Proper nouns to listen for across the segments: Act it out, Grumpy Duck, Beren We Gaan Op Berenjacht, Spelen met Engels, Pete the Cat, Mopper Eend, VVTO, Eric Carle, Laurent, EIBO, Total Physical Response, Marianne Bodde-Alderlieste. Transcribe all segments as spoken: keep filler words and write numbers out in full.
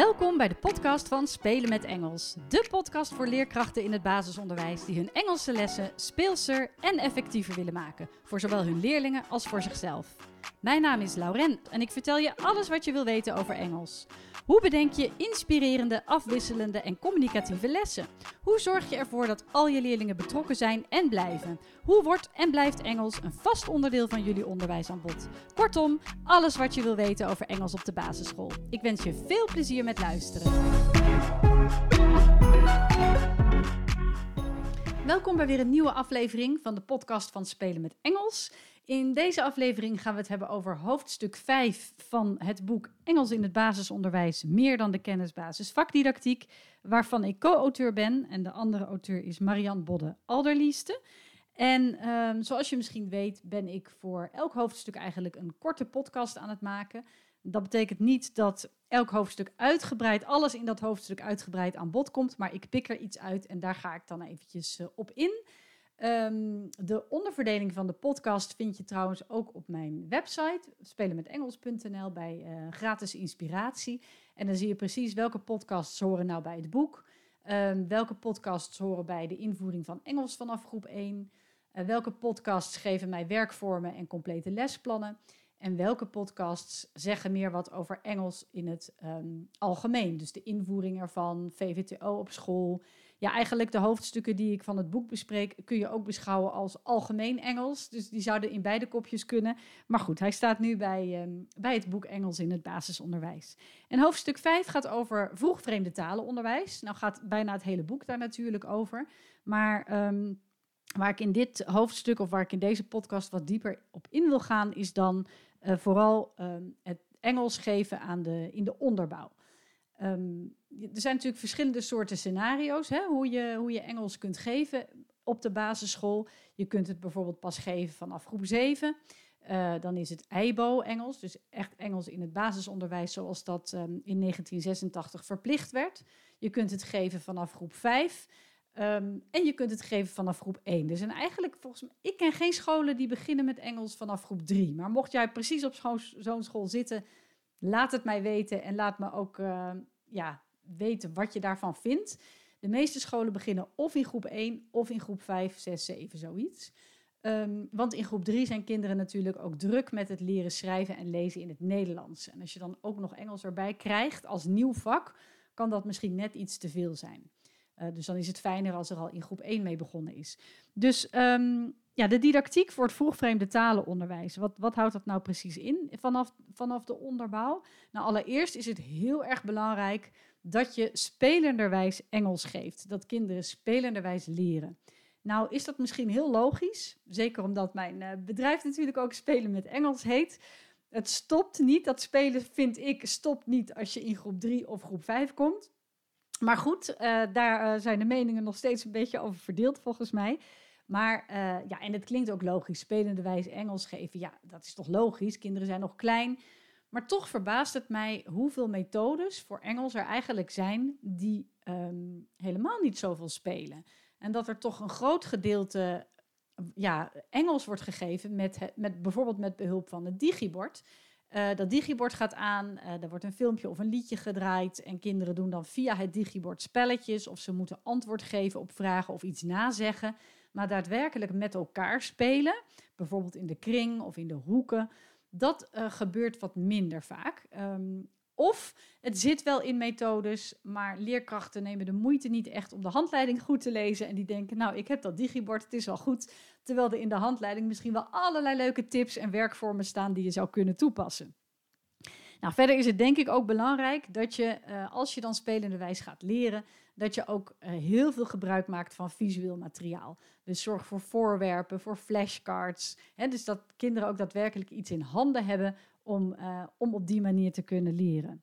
Welkom bij de podcast van Spelen met Engels. De podcast voor leerkrachten in het basisonderwijs die hun Engelse lessen speelser en effectiever willen maken. Voor zowel hun leerlingen als voor zichzelf. Mijn naam is Laurent en ik vertel je alles wat je wil weten over Engels. Hoe bedenk je inspirerende, afwisselende en communicatieve lessen? Hoe zorg je ervoor dat al je leerlingen betrokken zijn en blijven? Hoe wordt en blijft Engels een vast onderdeel van jullie onderwijsaanbod? Kortom, alles wat je wil weten over Engels op de basisschool. Ik wens je veel plezier met luisteren. Welkom bij weer een nieuwe aflevering van de podcast van Spelen met Engels. In deze aflevering gaan we het hebben over hoofdstuk vijf van het boek Engels in het basisonderwijs, meer dan de kennisbasis vakdidactiek, waarvan ik co-auteur ben en de andere auteur is Marianne Bodde-Alderlieste. En um, zoals je misschien weet ben ik voor elk hoofdstuk eigenlijk een korte podcast aan het maken. Dat betekent niet dat elk hoofdstuk uitgebreid, alles in dat hoofdstuk uitgebreid aan bod komt, maar ik pik er iets uit en daar ga ik dan eventjes uh, op in. Um, de onderverdeling van de podcast vind je trouwens ook op mijn website, spelen met engels punt n l, bij uh, gratis inspiratie. En dan zie je precies welke podcasts horen nou bij het boek, um, welke podcasts horen bij de invoering van Engels vanaf groep één, uh, welke podcasts geven mij werkvormen en complete lesplannen en welke podcasts zeggen meer wat over Engels in het um, algemeen. Dus de invoering ervan, V W T O op school. Ja, eigenlijk de hoofdstukken die ik van het boek bespreek kun je ook beschouwen als algemeen Engels. Dus die zouden in beide kopjes kunnen. Maar goed, hij staat nu bij, um, bij het boek Engels in het basisonderwijs. En hoofdstuk vijf gaat over vroeg vreemde talenonderwijs. Nou gaat bijna het hele boek daar natuurlijk over. Maar um, waar ik in dit hoofdstuk of waar ik in deze podcast wat dieper op in wil gaan, is dan uh, vooral um, het Engels geven aan de, in de onderbouw. Um, er zijn natuurlijk verschillende soorten scenario's, hè, hoe je, hoe je Engels kunt geven op de basisschool. Je kunt het bijvoorbeeld pas geven vanaf groep zeven. Uh, dan is het E I B O Engels, dus echt Engels in het basisonderwijs zoals dat um, in negentien zesentachtig verplicht werd. Je kunt het geven vanaf groep vijf um, en je kunt het geven vanaf groep één. Dus en eigenlijk, volgens mij, ik ken geen scholen die beginnen met Engels vanaf groep drie. Maar mocht jij precies op scho- zo'n school zitten, laat het mij weten en laat me ook uh, ja, weten wat je daarvan vindt. De meeste scholen beginnen of in groep één of in groep vijf, zes, zeven, zoiets. Um, want in groep drie zijn kinderen natuurlijk ook druk met het leren schrijven en lezen in het Nederlands. En als je dan ook nog Engels erbij krijgt als nieuw vak, kan dat misschien net iets te veel zijn. Uh, dus dan is het fijner als er al in groep één mee begonnen is. Dus um, ja, de didactiek voor het vroegvreemde talenonderwijs. Wat, wat houdt dat nou precies in vanaf, vanaf de onderbouw? Nou, allereerst is het heel erg belangrijk dat je spelenderwijs Engels geeft. Dat kinderen spelenderwijs leren. Nou, is dat misschien heel logisch. Zeker omdat mijn uh, bedrijf natuurlijk ook Spelen met Engels heet. Het stopt niet. Dat spelen, vind ik, stopt niet als je in groep drie of groep vijf komt. Maar goed, uh, daar uh, zijn de meningen nog steeds een beetje over verdeeld volgens mij. Maar, uh, ja, en het klinkt ook logisch, spelenderwijs Engels geven. Ja, dat is toch logisch, kinderen zijn nog klein. Maar toch verbaast het mij hoeveel methodes voor Engels er eigenlijk zijn die um, helemaal niet zoveel spelen. En dat er toch een groot gedeelte ja, Engels wordt gegeven, met, met, bijvoorbeeld met behulp van het digibord. Uh, dat digibord gaat aan, uh, er wordt een filmpje of een liedje gedraaid en kinderen doen dan via het digibord spelletjes of ze moeten antwoord geven op vragen of iets nazeggen. Maar daadwerkelijk met elkaar spelen, bijvoorbeeld in de kring of in de hoeken, dat uh, gebeurt wat minder vaak. Um, of het zit wel in methodes, maar leerkrachten nemen de moeite niet echt om de handleiding goed te lezen. En die denken, nou, ik heb dat digibord, het is wel goed. Terwijl er in de handleiding misschien wel allerlei leuke tips en werkvormen staan die je zou kunnen toepassen. Nou, verder is het denk ik ook belangrijk dat je, uh, als je dan spelenderwijs gaat leren, dat je ook uh, heel veel gebruik maakt van visueel materiaal. Dus zorg voor voorwerpen, voor flashcards. Hè, dus dat kinderen ook daadwerkelijk iets in handen hebben om, uh, om op die manier te kunnen leren.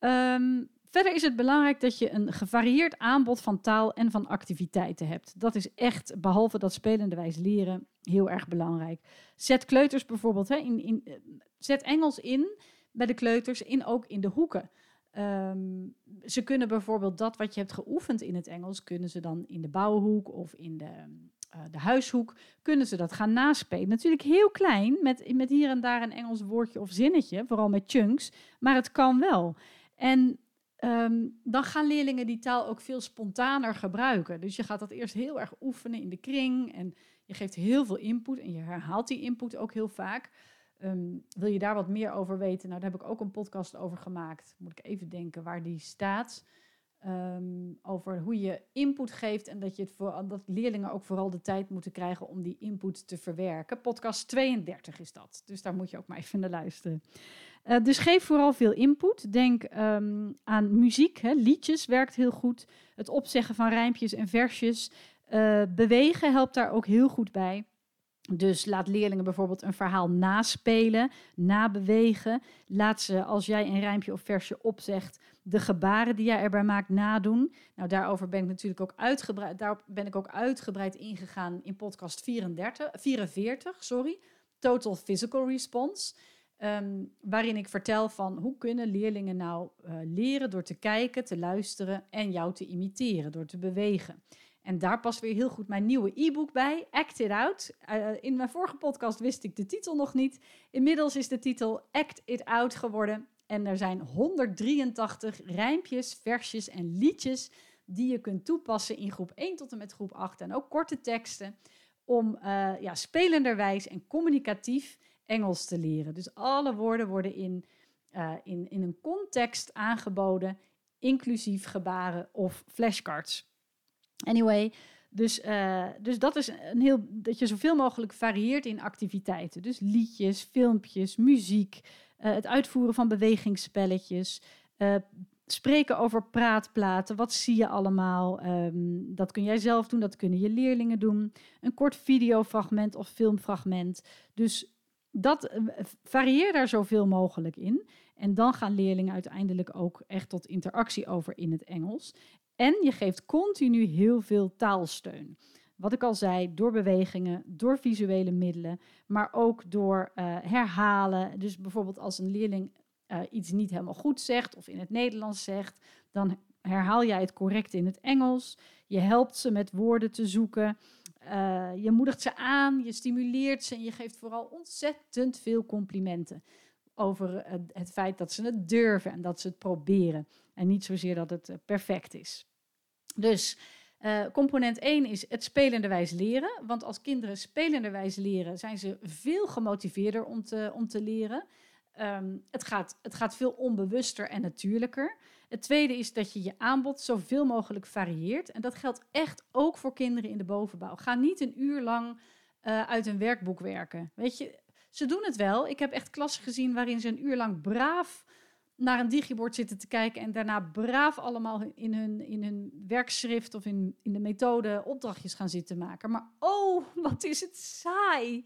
Um, verder is het belangrijk dat je een gevarieerd aanbod van taal en van activiteiten hebt. Dat is echt, behalve dat spelenderwijs leren, heel erg belangrijk. Zet kleuters bijvoorbeeld, hè, in, in, uh, zet Engels in bij de kleuters in ook in de hoeken. Um, ze kunnen bijvoorbeeld dat wat je hebt geoefend in het Engels, kunnen ze dan in de bouwhoek of in de, uh, de huishoek, kunnen ze dat gaan naspelen. Natuurlijk heel klein, met, met hier en daar een Engels woordje of zinnetje, vooral met chunks, maar het kan wel. En Um, dan gaan leerlingen die taal ook veel spontaner gebruiken. Dus je gaat dat eerst heel erg oefenen in de kring en je geeft heel veel input en je herhaalt die input ook heel vaak. Um, wil je daar wat meer over weten? Nou, daar heb ik ook een podcast over gemaakt. Moet ik even denken waar die staat. Um, over hoe je input geeft en dat, je het voor, dat leerlingen ook vooral de tijd moeten krijgen om die input te verwerken. Podcast tweeëndertig is dat, dus daar moet je ook maar even naar luisteren. Uh, dus geef vooral veel input. Denk um, aan muziek, hè. Liedjes werkt heel goed. Het opzeggen van rijmpjes en versjes. Uh, bewegen helpt daar ook heel goed bij. Dus laat leerlingen bijvoorbeeld een verhaal naspelen, nabewegen. Laat ze, als jij een rijmpje of versje opzegt, de gebaren die jij erbij maakt nadoen. Nou, daarover ben ik natuurlijk ook uitgebreid, daarop ben ik ook uitgebreid ingegaan in podcast vierendertig, vierenveertig, sorry, Total Physical Response. Um, waarin ik vertel van hoe kunnen leerlingen nou uh, leren door te kijken, te luisteren en jou te imiteren, door te bewegen. En daar past weer heel goed mijn nieuwe e-book bij, Act It Out. Uh, in mijn vorige podcast wist ik de titel nog niet. Inmiddels is de titel Act It Out geworden. En er zijn honderddrieëntachtig rijmpjes, versjes en liedjes die je kunt toepassen in groep één tot en met groep acht. En ook korte teksten om uh, ja, spelenderwijs en communicatief Engels te leren. Dus alle woorden worden in, uh, in, in een context aangeboden, inclusief gebaren of flashcards. Anyway, dus, uh, dus dat is een heel, dat je zoveel mogelijk varieert in activiteiten. Dus liedjes, filmpjes, muziek, uh, het uitvoeren van bewegingsspelletjes, uh, spreken over praatplaten, wat zie je allemaal. Um, dat kun jij zelf doen, dat kunnen je leerlingen doen. Een kort videofragment of filmfragment. Dus dat uh, varieer daar zoveel mogelijk in. En dan gaan leerlingen uiteindelijk ook echt tot interactie over in het Engels. En je geeft continu heel veel taalsteun. Wat ik al zei, door bewegingen, door visuele middelen, maar ook door uh, herhalen. Dus bijvoorbeeld als een leerling uh, iets niet helemaal goed zegt of in het Nederlands zegt, dan herhaal jij het correct in het Engels. Je helpt ze met woorden te zoeken. Uh, je moedigt ze aan, je stimuleert ze en je geeft vooral ontzettend veel complimenten over het feit dat ze het durven en dat ze het proberen. En niet zozeer dat het perfect is. Dus uh, component één is het spelenderwijs leren. Want als kinderen spelenderwijs leren, zijn ze veel gemotiveerder om te, om te leren. Um, het gaat, het gaat veel onbewuster en natuurlijker. Het tweede is dat je je aanbod zoveel mogelijk varieert. En dat geldt echt ook voor kinderen in de bovenbouw. Ga niet een uur lang uh, uit een werkboek werken. Weet je, ze doen het wel. Ik heb echt klassen gezien waarin ze een uur lang braaf naar een digibord zitten te kijken en daarna braaf allemaal in hun, in hun werkschrift of in, in de methode opdrachtjes gaan zitten maken. Maar oh, wat is het saai.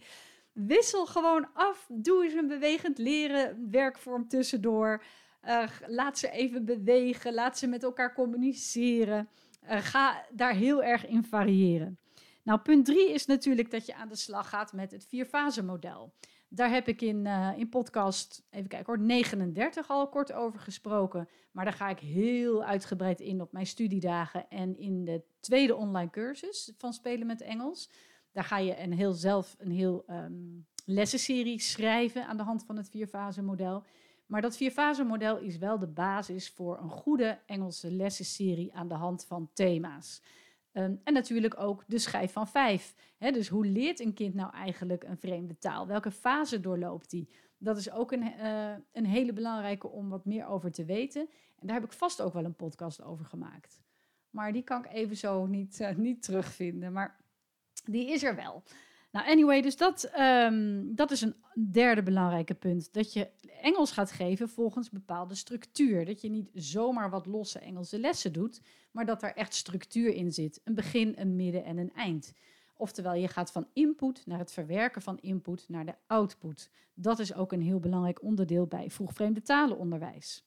Wissel gewoon af. Doe eens een bewegend leren werkvorm tussendoor. Uh, laat ze even bewegen. Laat ze met elkaar communiceren. Uh, ga daar heel erg in variëren. Nou, punt drie is natuurlijk dat je aan de slag gaat met het vierfasenmodel. Daar heb ik in, uh, in podcast, even kijken hoor, negenendertig al kort over gesproken. Maar daar ga ik heel uitgebreid in op mijn studiedagen en in de tweede online cursus van Spelen met Engels. Daar ga je een heel zelf een heel um, lessenserie schrijven aan de hand van het vierfasenmodel. Maar dat vierfasenmodel is wel de basis voor een goede Engelse lessenserie aan de hand van thema's. Um, en natuurlijk ook de schijf van vijf. He, dus hoe leert een kind nou eigenlijk een vreemde taal? Welke fase doorloopt die? Dat is ook een, uh, een hele belangrijke om wat meer over te weten. En daar heb ik vast ook wel een podcast over gemaakt. Maar die kan ik even zo niet, uh, niet terugvinden. Maar die is er wel. Nou, anyway, dus dat, um, dat is een derde belangrijke punt. Dat je Engels gaat geven volgens bepaalde structuur. Dat je niet zomaar wat losse Engelse lessen doet, maar dat daar echt structuur in zit. Een begin, een midden en een eind. Oftewel, je gaat van input naar het verwerken van input naar de output. Dat is ook een heel belangrijk onderdeel bij vroegvreemde talenonderwijs.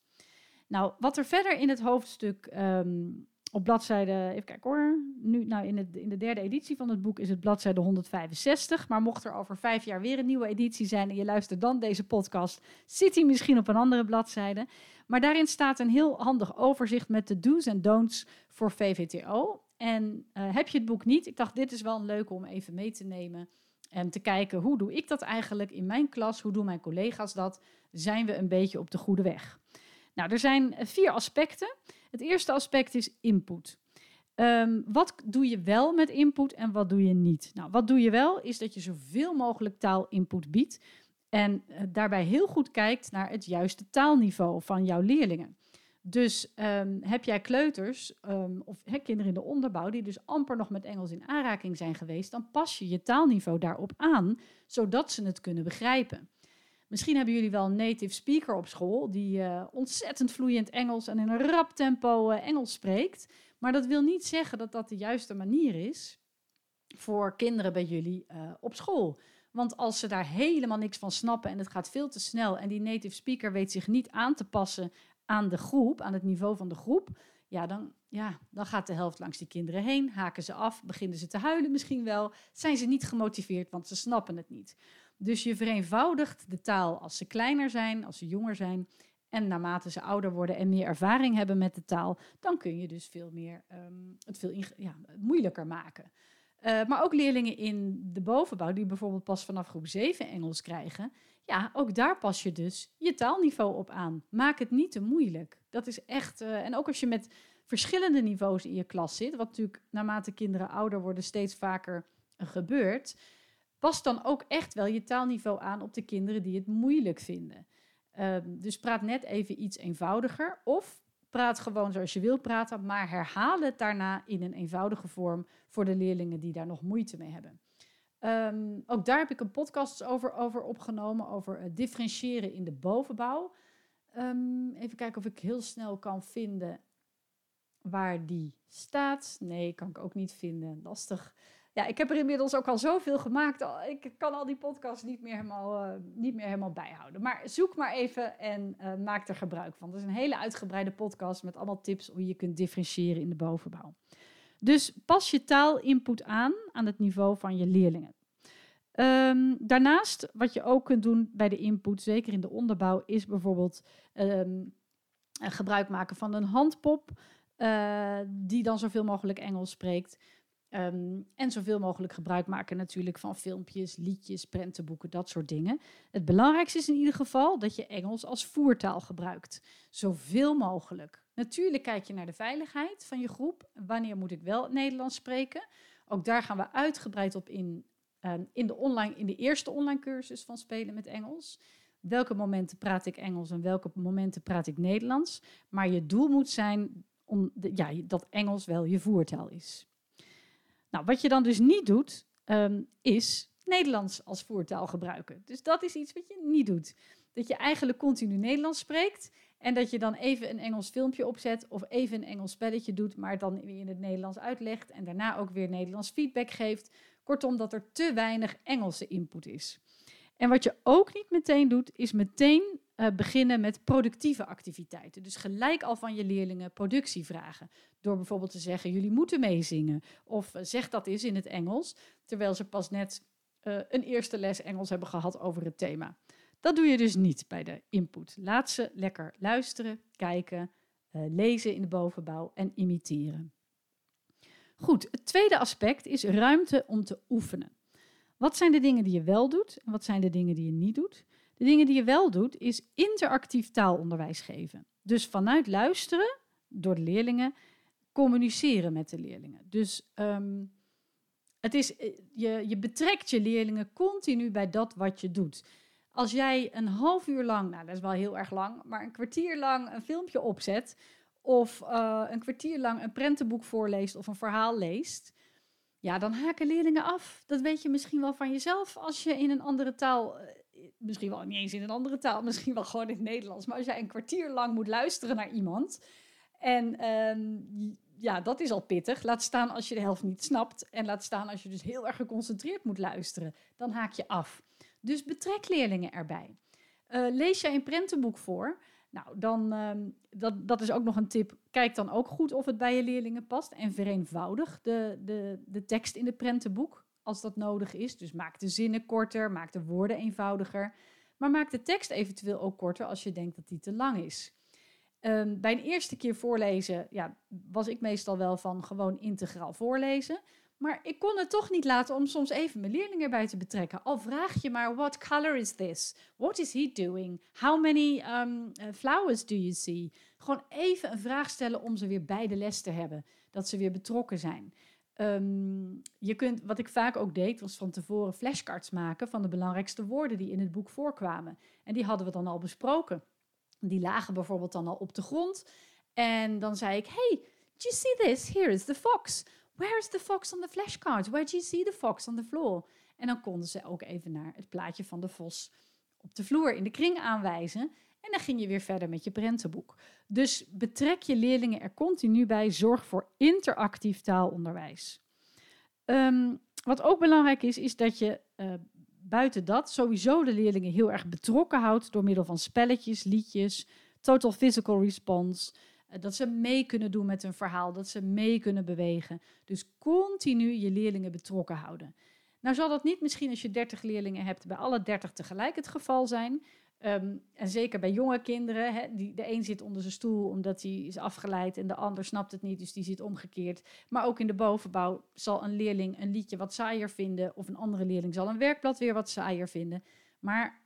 Nou, wat er verder in het hoofdstuk... Um, Op bladzijde, even kijken hoor, nu, nou in, het, in de derde editie van het boek is het bladzijde honderdvijfenzestig. Maar mocht er over vijf jaar weer een nieuwe editie zijn en je luistert dan deze podcast, zit hij misschien op een andere bladzijde. Maar daarin staat een heel handig overzicht met de do's en don'ts voor V V T O. En uh, heb je het boek niet, ik dacht dit is wel een leuke om even mee te nemen en te kijken hoe doe ik dat eigenlijk in mijn klas, hoe doen mijn collega's dat, zijn we een beetje op de goede weg. Nou, er zijn vier aspecten. Het eerste aspect is input. Um, wat doe je wel met input en wat doe je niet? Nou, wat doe je wel is dat je zoveel mogelijk taalinput biedt en uh, daarbij heel goed kijkt naar het juiste taalniveau van jouw leerlingen. Dus um, heb jij kleuters um, of he, kinderen in de onderbouw die dus amper nog met Engels in aanraking zijn geweest, dan pas je je taalniveau daarop aan, zodat ze het kunnen begrijpen. Misschien hebben jullie wel een native speaker op school die uh, ontzettend vloeiend Engels en in een rap tempo uh, Engels spreekt. Maar dat wil niet zeggen dat dat de juiste manier is voor kinderen bij jullie uh, op school. Want als ze daar helemaal niks van snappen en het gaat veel te snel en die native speaker weet zich niet aan te passen aan de groep, aan het niveau van de groep, ja, dan, ja, dan gaat de helft langs die kinderen heen, haken ze af, beginnen ze te huilen misschien wel, zijn ze niet gemotiveerd, want ze snappen het niet. Dus je vereenvoudigt de taal als ze kleiner zijn, als ze jonger zijn. En naarmate ze ouder worden en meer ervaring hebben met de taal, dan kun je dus veel meer, um, het veel inge- ja, moeilijker maken. Uh, maar ook leerlingen in de bovenbouw, die bijvoorbeeld pas vanaf groep zeven Engels krijgen, ja, ook daar pas je dus je taalniveau op aan. Maak het niet te moeilijk. Dat is echt, uh, en ook als je met verschillende niveaus in je klas zit, wat natuurlijk naarmate kinderen ouder worden steeds vaker gebeurt, pas dan ook echt wel je taalniveau aan op de kinderen die het moeilijk vinden. Uh, dus praat net even iets eenvoudiger of praat gewoon zoals je wil praten, maar herhaal het daarna in een eenvoudige vorm voor de leerlingen die daar nog moeite mee hebben. Um, ook daar heb ik een podcast over, over opgenomen, over uh, differentiëren in de bovenbouw. Um, even kijken of ik heel snel kan vinden waar die staat. Nee, kan ik ook niet vinden. Lastig. Ja, ik heb er inmiddels ook al zoveel gemaakt. Ik kan al die podcasts niet meer helemaal, uh, niet meer helemaal bijhouden. Maar zoek maar even en uh, maak er gebruik van. Dat is een hele uitgebreide podcast met allemaal tips hoe je kunt differentiëren in de bovenbouw. Dus pas je taalinput aan aan het niveau van je leerlingen. Um, daarnaast, wat je ook kunt doen bij de input, zeker in de onderbouw, is bijvoorbeeld um, gebruik maken van een handpop uh, die dan zoveel mogelijk Engels spreekt. Um, en zoveel mogelijk gebruik maken natuurlijk van filmpjes, liedjes, prentenboeken, dat soort dingen. Het belangrijkste is in ieder geval dat je Engels als voertaal gebruikt. Zoveel mogelijk. Natuurlijk kijk je naar de veiligheid van je groep. Wanneer moet ik wel Nederlands spreken? Ook daar gaan we uitgebreid op in, um, in, de, online, in de eerste online cursus van Spelen met Engels. Welke momenten praat ik Engels en welke momenten praat ik Nederlands? Maar je doel moet zijn om de, ja, dat Engels wel je voertaal is. Nou, wat je dan dus niet doet, um, is Nederlands als voertaal gebruiken. Dus dat is iets wat je niet doet. Dat je eigenlijk continu Nederlands spreekt en dat je dan even een Engels filmpje opzet of even een Engels spelletje doet, maar dan weer in het Nederlands uitlegt en daarna ook weer Nederlands feedback geeft. Kortom, dat er te weinig Engelse input is. En wat je ook niet meteen doet, is meteen uh, beginnen met productieve activiteiten. Dus gelijk al van je leerlingen productie vragen. Door bijvoorbeeld te zeggen, jullie moeten meezingen. Of uh, zeg dat eens in het Engels, terwijl ze pas net uh, een eerste les Engels hebben gehad over het thema. Dat doe je dus niet bij de input. Laat ze lekker luisteren, kijken, uh, lezen in de bovenbouw en imiteren. Goed, het tweede aspect is ruimte om te oefenen. Wat zijn de dingen die je wel doet en wat zijn de dingen die je niet doet? De dingen die je wel doet is interactief taalonderwijs geven. Dus vanuit luisteren door de leerlingen, communiceren met de leerlingen. Dus um, het is, je, je betrekt je leerlingen continu bij dat wat je doet. Als jij een half uur lang, nou dat is wel heel erg lang, maar een kwartier lang een filmpje opzet of uh, een kwartier lang een prentenboek voorleest of een verhaal leest, ja, dan haken leerlingen af. Dat weet je misschien wel van jezelf als je in een andere taal, misschien wel niet eens in een andere taal, misschien wel gewoon in het Nederlands, maar als jij een kwartier lang moet luisteren naar iemand en uh, ja, dat is al pittig. Laat staan als je de helft niet snapt en laat staan als je dus heel erg geconcentreerd moet luisteren, dan haak je af. Dus betrek leerlingen erbij. Uh, lees jij een prentenboek voor? Nou, dan, um, dat, dat is ook nog een tip. Kijk dan ook goed of het bij je leerlingen past. En vereenvoudig de, de, de tekst in het prentenboek, als dat nodig is. Dus maak de zinnen korter, maak de woorden eenvoudiger. Maar maak de tekst eventueel ook korter als je denkt dat die te lang is. Um, bij een eerste keer voorlezen ja, was ik meestal wel van gewoon integraal voorlezen. Maar ik kon het toch niet laten om soms even mijn leerlingen erbij te betrekken. Al vraag je maar, what color is this? What is he doing? How many um, flowers do you see? Gewoon even een vraag stellen om ze weer bij de les te hebben. Dat ze weer betrokken zijn. Um, je kunt, wat ik vaak ook deed, was van tevoren flashcards maken van de belangrijkste woorden die in het boek voorkwamen. En die hadden we dan al besproken. Die lagen bijvoorbeeld dan al op de grond. En dan zei ik, hey, did you see this? Here is the fox. Where is the fox on the flashcard? Where do you see the fox on the floor? En dan konden ze ook even naar het plaatje van de vos op de vloer in de kring aanwijzen. En dan ging je weer verder met je prentenboek. Dus betrek je leerlingen er continu bij. Zorg voor interactief taalonderwijs. Um, wat ook belangrijk is, is dat je uh, buiten dat sowieso de leerlingen heel erg betrokken houdt door middel van spelletjes, liedjes, total physical response. Dat ze mee kunnen doen met hun verhaal, dat ze mee kunnen bewegen. Dus continu je leerlingen betrokken houden. Nou zal dat niet misschien als je dertig leerlingen hebt bij alle dertig tegelijk het geval zijn. Um, en zeker bij jonge kinderen. Hè, die, de een zit onder zijn stoel omdat hij is afgeleid en de ander snapt het niet, dus die zit omgekeerd. Maar ook in de bovenbouw zal een leerling een liedje wat saaier vinden of een andere leerling zal een werkblad weer wat saaier vinden. Maar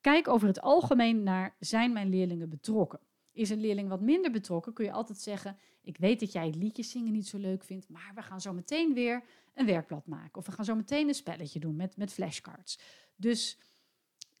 kijk over het algemeen naar, zijn mijn leerlingen betrokken? Is een leerling wat minder betrokken, kun je altijd zeggen, ik weet dat jij het liedjes zingen niet zo leuk vindt, maar we gaan zo meteen weer een werkblad maken. Of we gaan zo meteen een spelletje doen met, met flashcards. Dus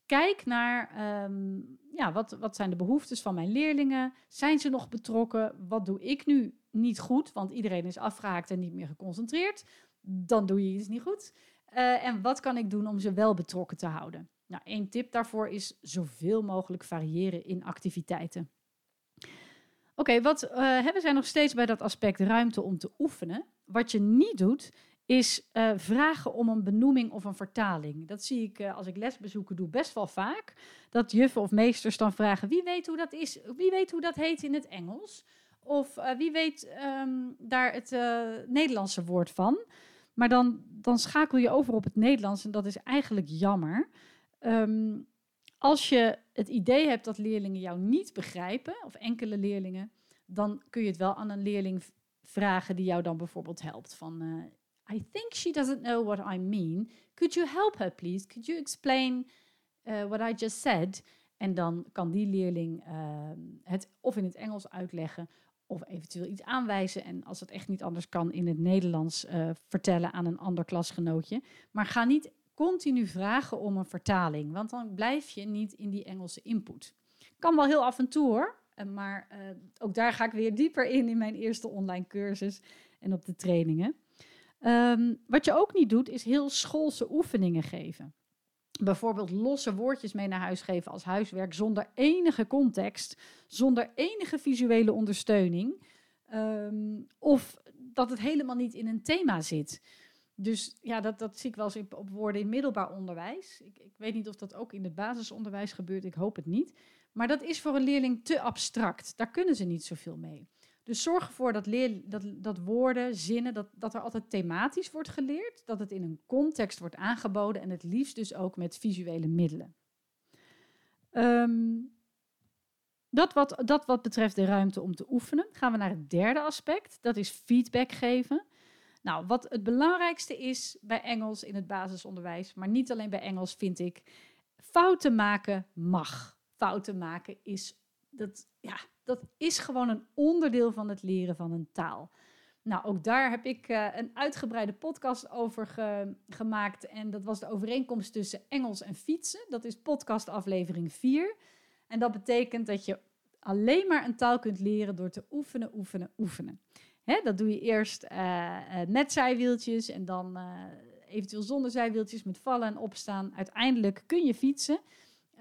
kijk naar, um, ja, wat, wat zijn de behoeftes van mijn leerlingen? Zijn ze nog betrokken? Wat doe ik nu niet goed? Want iedereen is afgehaakt en niet meer geconcentreerd. Dan doe je iets niet goed. Uh, en wat kan ik doen om ze wel betrokken te houden? Nou, één tip daarvoor is zoveel mogelijk variëren in activiteiten. Oké, okay, wat uh, we zijn nog steeds bij dat aspect ruimte om te oefenen. Wat je niet doet, is uh, vragen om een benoeming of een vertaling. Dat zie ik uh, als ik lesbezoeken doe best wel vaak. Dat juffen of meesters dan vragen, wie weet hoe dat is, wie weet hoe dat heet in het Engels? Of uh, wie weet um, daar het uh, Nederlandse woord van? Maar dan, dan schakel je over op het Nederlands en dat is eigenlijk jammer. Um, Als je het idee hebt dat leerlingen jou niet begrijpen, of enkele leerlingen, dan kun je het wel aan een leerling vragen die jou dan bijvoorbeeld helpt. Van, uh, I think she doesn't know what I mean. Could you help her, please? Could you explain uh, what I just said? En dan kan die leerling uh, het of in het Engels uitleggen, of eventueel iets aanwijzen. En als het echt niet anders kan, in het Nederlands uh, vertellen aan een ander klasgenootje. Maar ga niet continu vragen om een vertaling, want dan blijf je niet in die Engelse input. Kan wel heel af en toe hoor, maar uh, ook daar ga ik weer dieper in in mijn eerste online cursus en op de trainingen. Um, wat je ook niet doet, is heel schoolse oefeningen geven. Bijvoorbeeld losse woordjes mee naar huis geven als huiswerk zonder enige context, zonder enige visuele ondersteuning, um, of dat het helemaal niet in een thema zit. Dus ja, dat, dat zie ik wel eens op, op woorden in middelbaar onderwijs. Ik, ik weet niet of dat ook in het basisonderwijs gebeurt, ik hoop het niet. Maar dat is voor een leerling te abstract, daar kunnen ze niet zoveel mee. Dus zorg ervoor dat, leer, dat, dat woorden, zinnen, dat, dat er altijd thematisch wordt geleerd. Dat het in een context wordt aangeboden en het liefst dus ook met visuele middelen. Um, dat, wat, dat wat betreft de ruimte om te oefenen, gaan we naar het derde aspect. Dat is feedback geven. Nou, wat het belangrijkste is bij Engels in het basisonderwijs, maar niet alleen bij Engels vind ik, fouten maken mag. Fouten maken is, dat, ja, dat is gewoon een onderdeel van het leren van een taal. Nou, ook daar heb ik uh, een uitgebreide podcast over ge- gemaakt en dat was de overeenkomst tussen Engels en fietsen. Dat is podcast aflevering vier en dat betekent dat je alleen maar een taal kunt leren door te oefenen, oefenen, oefenen. He, dat doe je eerst uh, uh, met zijwieltjes en dan uh, eventueel zonder zijwieltjes met vallen en opstaan. Uiteindelijk kun je fietsen,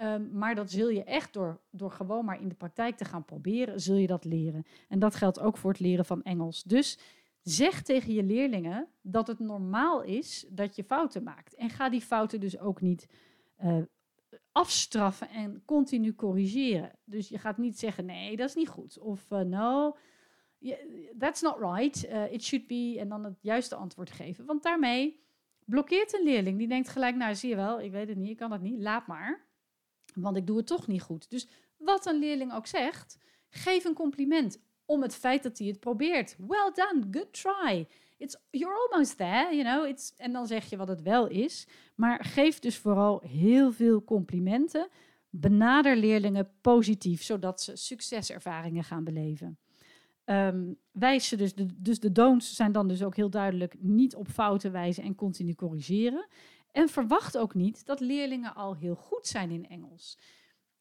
um, maar dat zul je echt door, door gewoon maar in de praktijk te gaan proberen, zul je dat leren. En dat geldt ook voor het leren van Engels. Dus zeg tegen je leerlingen dat het normaal is dat je fouten maakt. En ga die fouten dus ook niet uh, afstraffen en continu corrigeren. Dus je gaat niet zeggen, nee, dat is niet goed. Of uh, nou... Yeah, that's not right, uh, it should be, en dan het juiste antwoord geven. Want daarmee blokkeert een leerling. Die denkt gelijk, nou zie je wel, ik weet het niet, ik kan het niet, laat maar. Want ik doe het toch niet goed. Dus wat een leerling ook zegt, geef een compliment om het feit dat hij het probeert. Well done, good try. it's, you're almost there, you know. It's, en dan zeg je wat het wel is. Maar geef dus vooral heel veel complimenten. Benader leerlingen positief, zodat ze succeservaringen gaan beleven. Um, wijs ze dus, de, dus de don'ts zijn dan dus ook heel duidelijk niet op fouten wijzen en continu corrigeren. En verwacht ook niet dat leerlingen al heel goed zijn in Engels.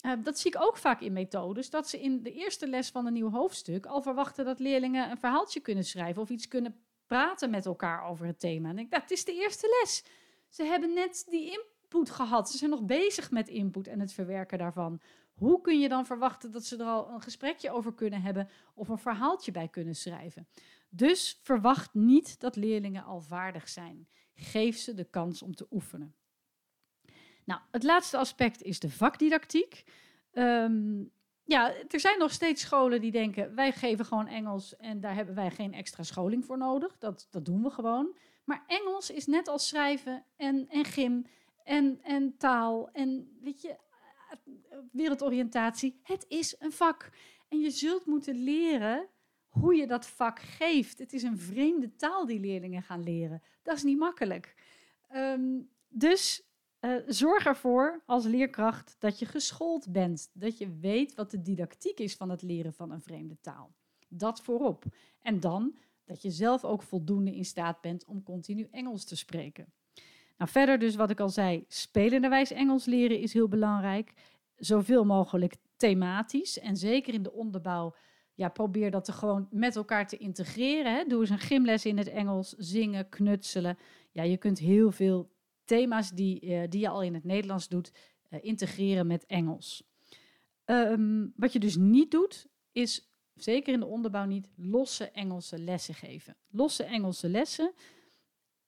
Uh, dat zie ik ook vaak in methodes, dat ze in de eerste les van een nieuw hoofdstuk al verwachten dat leerlingen een verhaaltje kunnen schrijven of iets kunnen praten met elkaar over het thema. En ik dacht, het is de eerste les. Ze hebben net die input gehad. Ze zijn nog bezig met input en het verwerken daarvan. Hoe kun je dan verwachten dat ze er al een gesprekje over kunnen hebben of een verhaaltje bij kunnen schrijven? Dus verwacht niet dat leerlingen al vaardig zijn. Geef ze de kans om te oefenen. Nou, het laatste aspect is de vakdidactiek. Um, ja, er zijn nog steeds scholen die denken, wij geven gewoon Engels en daar hebben wij geen extra scholing voor nodig. Dat, dat doen we gewoon. Maar Engels is net als schrijven en, en gym en, en taal en weet je, wereldoriëntatie. Het is een vak. En je zult moeten leren hoe je dat vak geeft. Het is een vreemde taal die leerlingen gaan leren. Dat is niet makkelijk. Um, dus... Uh, zorg ervoor als leerkracht dat je geschoold bent. Dat je weet wat de didactiek is van het leren van een vreemde taal. Dat voorop. En dan dat je zelf ook voldoende in staat bent om continu Engels te spreken. Nou, verder dus wat ik al zei, spelenderwijs Engels leren is heel belangrijk. Zoveel mogelijk thematisch en zeker in de onderbouw. Ja, probeer dat er gewoon met elkaar te integreren. Hè. Doe eens een gymles in het Engels, zingen, knutselen. Ja, je kunt heel veel thema's die, uh, die je al in het Nederlands doet, uh, integreren met Engels. Um, wat je dus niet doet, is zeker in de onderbouw niet losse Engelse lessen geven. Losse Engelse lessen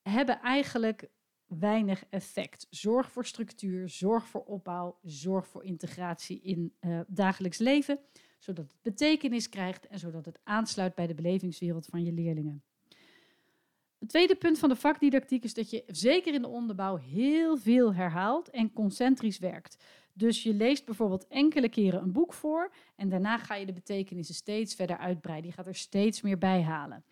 hebben eigenlijk weinig effect. Zorg voor structuur, zorg voor opbouw, zorg voor integratie in uh, dagelijks leven, zodat het betekenis krijgt en zodat het aansluit bij de belevingswereld van je leerlingen. Het tweede punt van de vakdidactiek is dat je zeker in de onderbouw heel veel herhaalt en concentrisch werkt. Dus je leest bijvoorbeeld enkele keren een boek voor en daarna ga je de betekenissen steeds verder uitbreiden. Je gaat er steeds meer bij halen.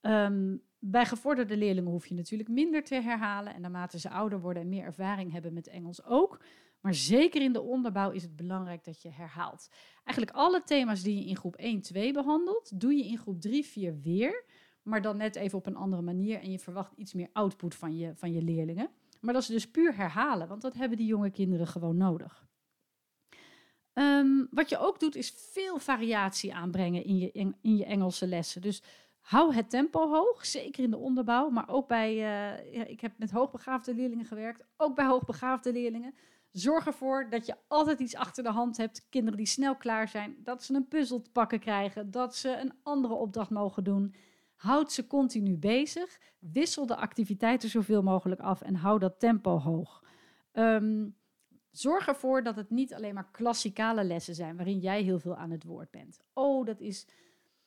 Um, bij gevorderde leerlingen hoef je natuurlijk minder te herhalen en naarmate ze ouder worden en meer ervaring hebben met Engels ook. Maar zeker in de onderbouw is het belangrijk dat je herhaalt. Eigenlijk alle thema's die je in groep één, twee behandelt, doe je in groep drie, vier weer. Maar dan net even op een andere manier en je verwacht iets meer output van je, van je leerlingen. Maar dat is dus puur herhalen, want dat hebben die jonge kinderen gewoon nodig. Um, wat je ook doet is veel variatie aanbrengen in je, in, in je Engelse lessen. Dus hou het tempo hoog, zeker in de onderbouw, maar ook bij, uh, ja, ik heb met hoogbegaafde leerlingen gewerkt, ook bij hoogbegaafde leerlingen. Zorg ervoor dat je altijd iets achter de hand hebt. Kinderen die snel klaar zijn, dat ze een puzzel te pakken krijgen, dat ze een andere opdracht mogen doen. Houd ze continu bezig, wissel de activiteiten zoveel mogelijk af en hou dat tempo hoog. Um, zorg ervoor dat het niet alleen maar klassikale lessen zijn waarin jij heel veel aan het woord bent. Oh, dat is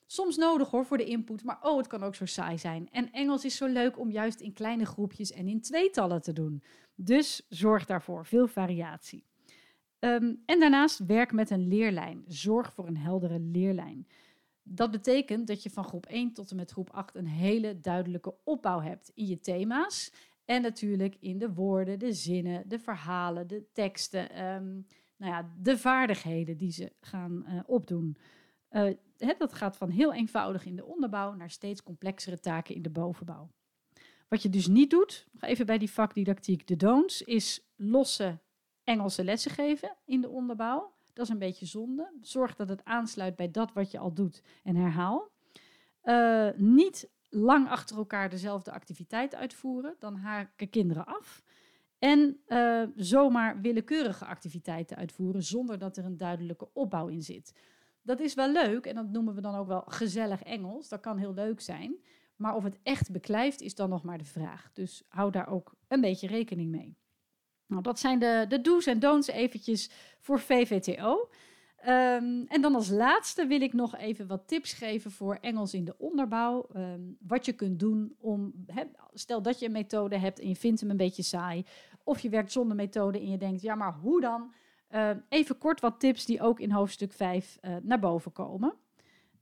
soms nodig hoor voor de input, maar oh, het kan ook zo saai zijn. En Engels is zo leuk om juist in kleine groepjes en in tweetallen te doen. Dus zorg daarvoor, veel variatie. Um, en daarnaast werk met een leerlijn. Zorg voor een heldere leerlijn. Dat betekent dat je van groep één tot en met groep acht een hele duidelijke opbouw hebt in je thema's. En natuurlijk in de woorden, de zinnen, de verhalen, de teksten, um, nou ja, de vaardigheden die ze gaan uh, opdoen. Uh, he, dat gaat van heel eenvoudig in de onderbouw naar steeds complexere taken in de bovenbouw. Wat je dus niet doet, nog even bij die vakdidactiek, de don'ts, is losse Engelse lessen geven in de onderbouw. Dat is een beetje zonde. Zorg dat het aansluit bij dat wat je al doet en herhaal. Uh, niet lang achter elkaar dezelfde activiteit uitvoeren. Dan haken kinderen af. En uh, zomaar willekeurige activiteiten uitvoeren zonder dat er een duidelijke opbouw in zit. Dat is wel leuk en dat noemen we dan ook wel gezellig Engels. Dat kan heel leuk zijn. Maar of het echt beklijft is dan nog maar de vraag. Dus hou daar ook een beetje rekening mee. Nou, dat zijn de, de do's en don'ts eventjes voor V V T O. Um, en dan als laatste wil ik nog even wat tips geven voor Engels in de onderbouw. Um, wat je kunt doen om, he, stel dat je een methode hebt en je vindt hem een beetje saai. Of je werkt zonder methode en je denkt, ja maar hoe dan? Uh, even kort wat tips die ook in hoofdstuk vijf uh, naar boven komen.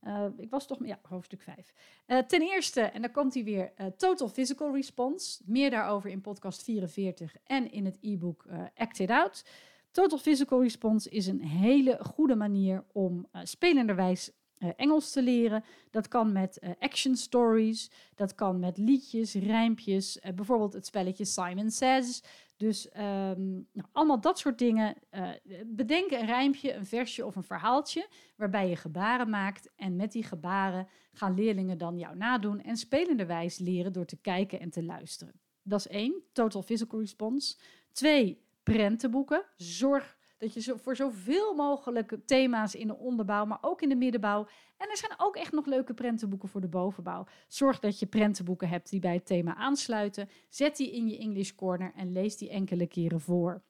Uh, ik was toch... Ja, hoofdstuk vijf. Uh, ten eerste, en daar komt hij weer, uh, Total Physical Response. Meer daarover in podcast vierenveertig en in het e-book uh, Act It Out. Total Physical Response is een hele goede manier om uh, spelenderwijs uh, Engels te leren. Dat kan met uh, action stories, dat kan met liedjes, rijmpjes. Uh, bijvoorbeeld het spelletje Simon Says. Dus um, nou, allemaal dat soort dingen. Uh, bedenk een rijmpje, een versje of een verhaaltje waarbij je gebaren maakt. En met die gebaren gaan leerlingen dan jou nadoen en spelenderwijs leren door te kijken en te luisteren. Dat is één, Total Physical Response. Twee, prentenboeken. Zorg dat je zo, voor zoveel mogelijk thema's in de onderbouw, maar ook in de middenbouw. En er zijn ook echt nog leuke prentenboeken voor de bovenbouw. Zorg dat je prentenboeken hebt die bij het thema aansluiten. Zet die in je English Corner en lees die enkele keren voor.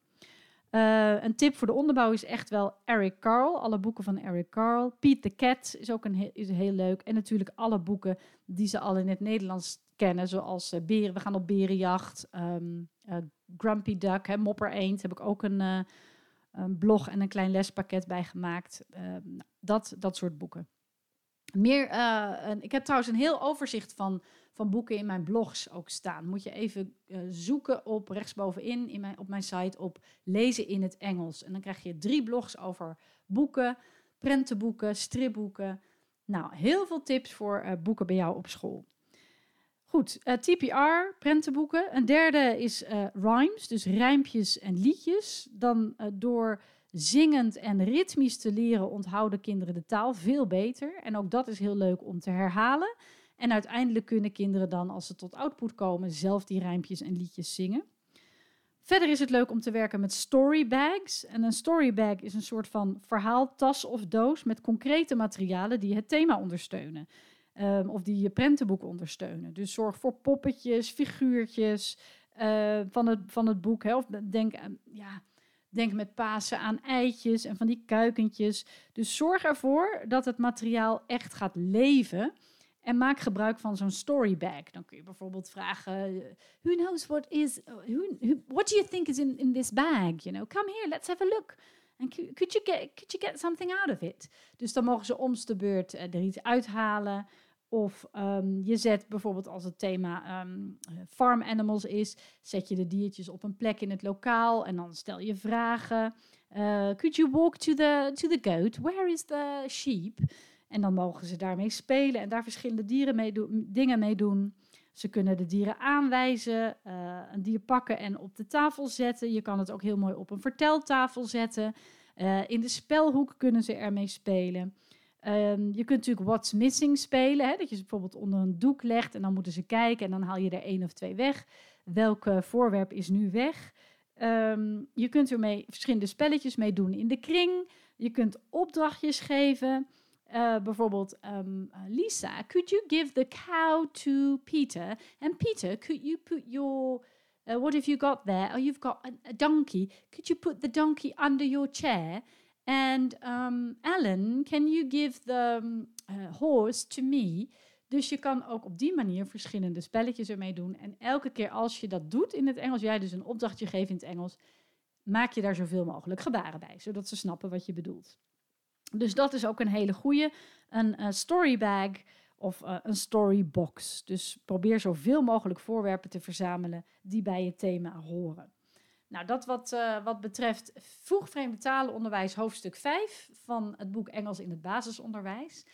Uh, een tip voor de onderbouw is echt wel Eric Carle. Alle boeken van Eric Carle. Pete the Cat is ook een heel, is heel leuk. En natuurlijk alle boeken die ze al in het Nederlands kennen. Zoals uh, Beren We Gaan Op Berenjacht. Um, uh, Grumpy Duck, hè, Mopper Eend. Heb ik ook een... Uh, Een blog en een klein lespakket bijgemaakt. Uh, dat, dat soort boeken. Meer, uh, een, ik heb trouwens een heel overzicht van, van boeken in mijn blogs ook staan. Moet je even uh, zoeken op rechtsbovenin in mijn, op mijn site op lezen in het Engels. En dan krijg je drie blogs over boeken, prentenboeken, stripboeken. Nou, heel veel tips voor uh, boeken bij jou op school. Goed, uh, T P R, prentenboeken. Een derde is uh, rhymes, dus rijmpjes en liedjes. Dan uh, door zingend en ritmisch te leren onthouden kinderen de taal veel beter. En ook dat is heel leuk om te herhalen. En uiteindelijk kunnen kinderen dan, als ze tot output komen, zelf die rijmpjes en liedjes zingen. Verder is het leuk om te werken met storybags. En een storybag is een soort van verhaaltas of doos met concrete materialen die het thema ondersteunen. Um, of die je prentenboek ondersteunen. Dus zorg voor poppetjes, figuurtjes uh, van, het, van het boek. Hè. Of denk, uh, ja, denk met Pasen aan eitjes en van die kuikentjes. Dus zorg ervoor dat het materiaal echt gaat leven. En maak gebruik van zo'n storybag. Dan kun je bijvoorbeeld vragen... Uh, who knows what is... Uh, who, who, what do you think is in, in this bag? You know, come here, let's have a look. En could you, get, could you get something out of it? Dus dan mogen ze om de beurt er iets uithalen. Of um, je zet bijvoorbeeld als het thema um, farm animals is... zet je de diertjes op een plek in het lokaal en dan stel je vragen. Uh, could you walk to the, to the goat? Where is the sheep? En dan mogen ze daarmee spelen en daar verschillende dieren mee do- dingen mee doen. Ze kunnen de dieren aanwijzen, uh, een dier pakken en op de tafel zetten. Je kan het ook heel mooi op een verteltafel zetten. Uh, in de spelhoek kunnen ze ermee spelen. Um, je kunt natuurlijk What's Missing spelen. Hè? Dat je ze bijvoorbeeld onder een doek legt en dan moeten ze kijken en dan haal je er één of twee weg. Welk uh, voorwerp is nu weg? Um, je kunt ermee verschillende spelletjes mee doen in de kring. Je kunt opdrachtjes geven. Uh, bijvoorbeeld, um, Lisa, could you give the cow to Peter? And Peter, could you put your... Uh, what have you got there? Oh, you've got a, a donkey. Could you put the donkey under your chair? And um, Alan, can you give the um, uh, horse to me? Dus je kan ook op die manier verschillende spelletjes ermee doen. En elke keer als je dat doet in het Engels, jij dus een opdrachtje geeft in het Engels, maak je daar zoveel mogelijk gebaren bij, zodat ze snappen wat je bedoelt. Dus dat is ook een hele goede, een uh, storybag of uh, een storybox. Dus probeer zoveel mogelijk voorwerpen te verzamelen die bij je thema horen. Nou, dat wat, uh, wat betreft vroeg vreemde talenonderwijs hoofdstuk vijf van het boek Engels in het basisonderwijs.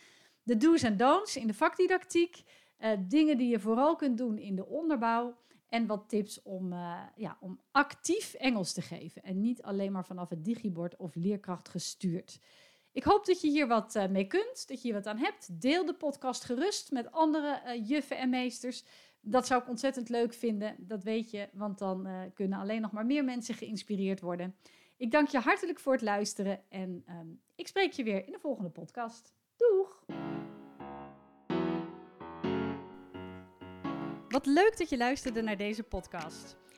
De do's en don'ts in de vakdidactiek. Uh, dingen die je vooral kunt doen in de onderbouw. En wat tips om, uh, ja, om actief Engels te geven. En niet alleen maar vanaf het digibord of leerkracht gestuurd. Ik hoop dat je hier wat mee kunt, dat je hier wat aan hebt. Deel de podcast gerust met andere uh, juffen en meesters. Dat zou ik ontzettend leuk vinden, dat weet je. Want dan uh, kunnen alleen nog maar meer mensen geïnspireerd worden. Ik dank je hartelijk voor het luisteren. En um, ik spreek je weer in de volgende podcast. Doeg! Wat leuk dat je luisterde naar deze podcast.